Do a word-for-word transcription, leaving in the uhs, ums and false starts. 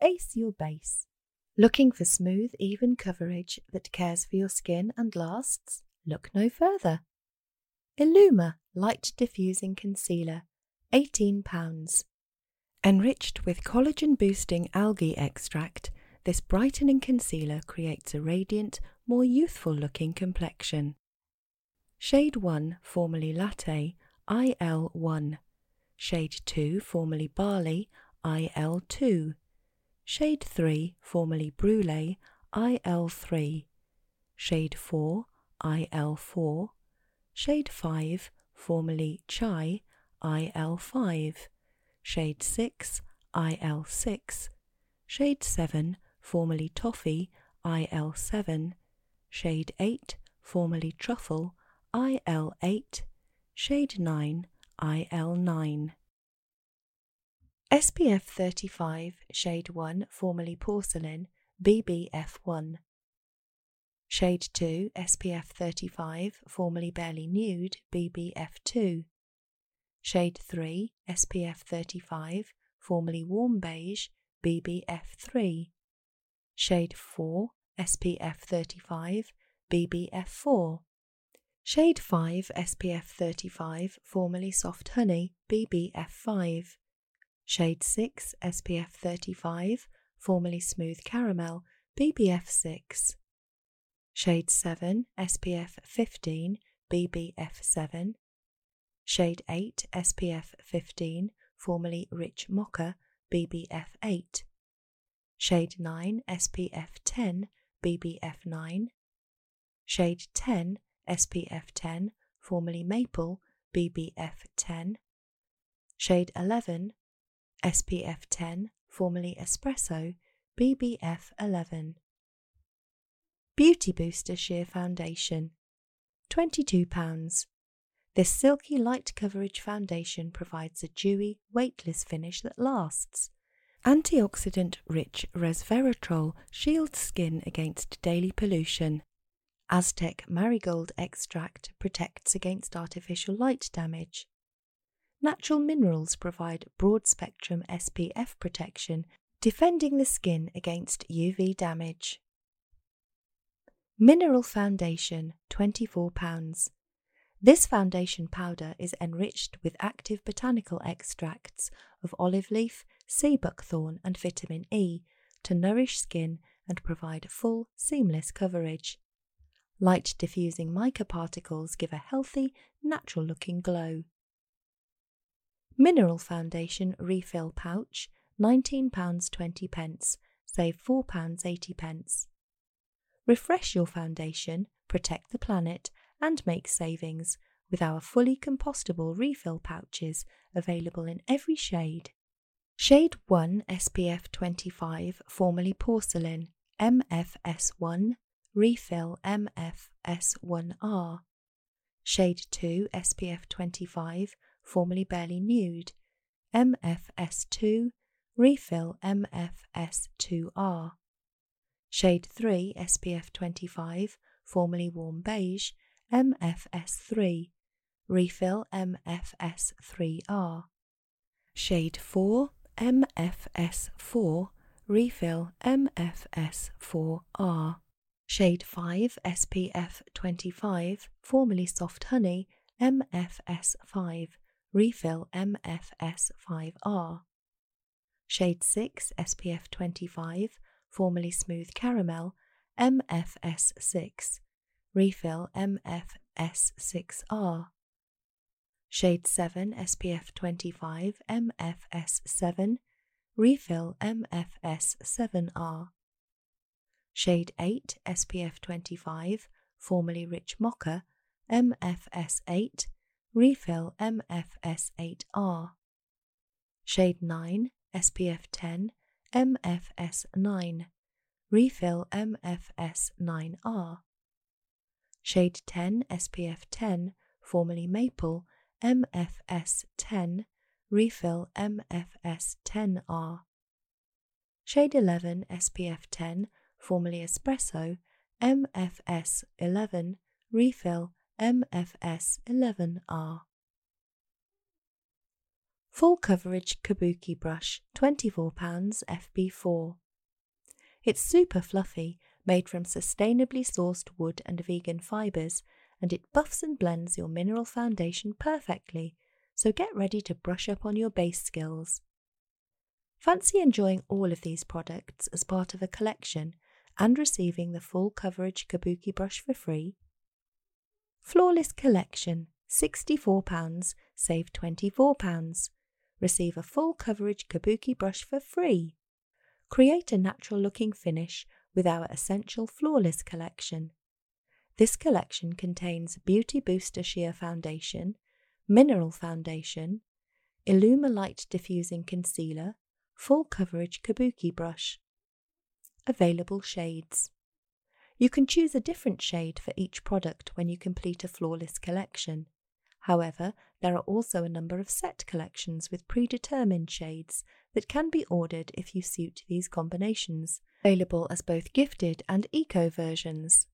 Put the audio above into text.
Ace your base. Looking for smooth, even coverage that cares for your skin and lasts? Look no further. Illuma Light Diffusing Concealer, eighteen pounds. Enriched with collagen-boosting algae extract, this brightening concealer creates a radiant, more youthful-looking complexion. Shade one, formerly Latte, I L one. Shade two, formerly Barley, I L two. Shade three, formerly Brulee, I L three. Shade four, I L four. Shade five, formerly Chai, I L five. Shade six, I L six. Shade seven, formerly Toffee, I L seven. Shade eight, formerly Truffle, I L eight. Shade nine, I L nine. S P F thirty-five, Shade one, formerly Porcelain, B B F one. Shade two, S P F thirty-five, formerly Barely Nude, B B F two. Shade three, S P F thirty-five, formerly Warm Beige, B B F three. Shade four, S P F thirty-five, B B F four. Shade five, S P F thirty-five, formerly Soft Honey, B B F five. Shade six, S P F thirty-five, formerly Smooth Caramel, B B F six. Shade seven, S P F fifteen, B B F seven. Shade eight, S P F fifteen, formerly Rich Mocha, B B F eight. Shade nine, S P F ten, B B F nine. Shade ten, S P F ten, formerly Maple, B B F ten. Shade eleven, S P F ten, formerly Espresso, B B F eleven. Beauty Booster Sheer Foundation, twenty-two pounds. This silky light coverage foundation provides a dewy, weightless finish that lasts. Antioxidant-rich resveratrol shields skin against daily pollution. Aztec marigold extract protects against artificial light damage. Natural minerals provide broad-spectrum S P F protection, defending the skin against U V damage. Mineral Foundation, twenty-four pounds. This foundation powder is enriched with active botanical extracts of olive leaf, sea buckthorn and vitamin E to nourish skin and provide full, seamless coverage. Light diffusing mica particles give a healthy, natural-looking glow. Mineral Foundation Refill Pouch, nineteen pounds twenty, save four pounds eighty. Refresh your foundation, protect the planet and make savings with our fully compostable refill pouches available in every shade. Shade one S P F twenty-five, formerly Porcelain, M F S one, Refill M F S one R. Shade two S P F twenty-five, formerly Barely Nude, M F S two, Refill M F S two R. Shade three S P F twenty-five, formerly Warm Beige, M F S three, Refill M F S three R. Shade four M F S four, Refill M F S four R. Shade five S P F twenty-five, formerly Soft Honey, M F S five, Refill M F S five R. Shade six S P F twenty-five, formerly Smooth Caramel, M F S six, Refill M F S six R. Shade seven S P F twenty-five, M F S seven, Refill M F S seven R. Shade eight S P F twenty-five, formerly Rich Mocha, M F S eight, Refill M F S eight R. Shade nine S P F ten, M F S nine, Refill M F S nine R. Shade ten S P F ten, formerly Maple, M F S ten, Refill M F S ten R. Shade eleven S P F ten, formerly Espresso, M F S eleven, Refill M F S eleven R. Full Coverage Kabuki Brush, twenty-four pounds F B four. It's super fluffy, made from sustainably sourced wood and vegan fibres, and it buffs and blends your mineral foundation perfectly, so get ready to brush up on your base skills. Fancy enjoying all of these products as part of a collection and receiving the Full Coverage Kabuki Brush for free? Flawless Collection, sixty-four pounds, save twenty-four pounds. Receive a Full Coverage Kabuki Brush for free. Create a natural-looking finish with our essential Flawless Collection. This collection contains Beauty Booster Sheer Foundation, Mineral Foundation, Illuma Light Diffusing Concealer, Full Coverage Kabuki Brush. Available shades. You can choose a different shade for each product when you complete a Flawless Collection. However, there are also a number of set collections with predetermined shades that can be ordered if you suit these combinations, available as both gifted and eco versions.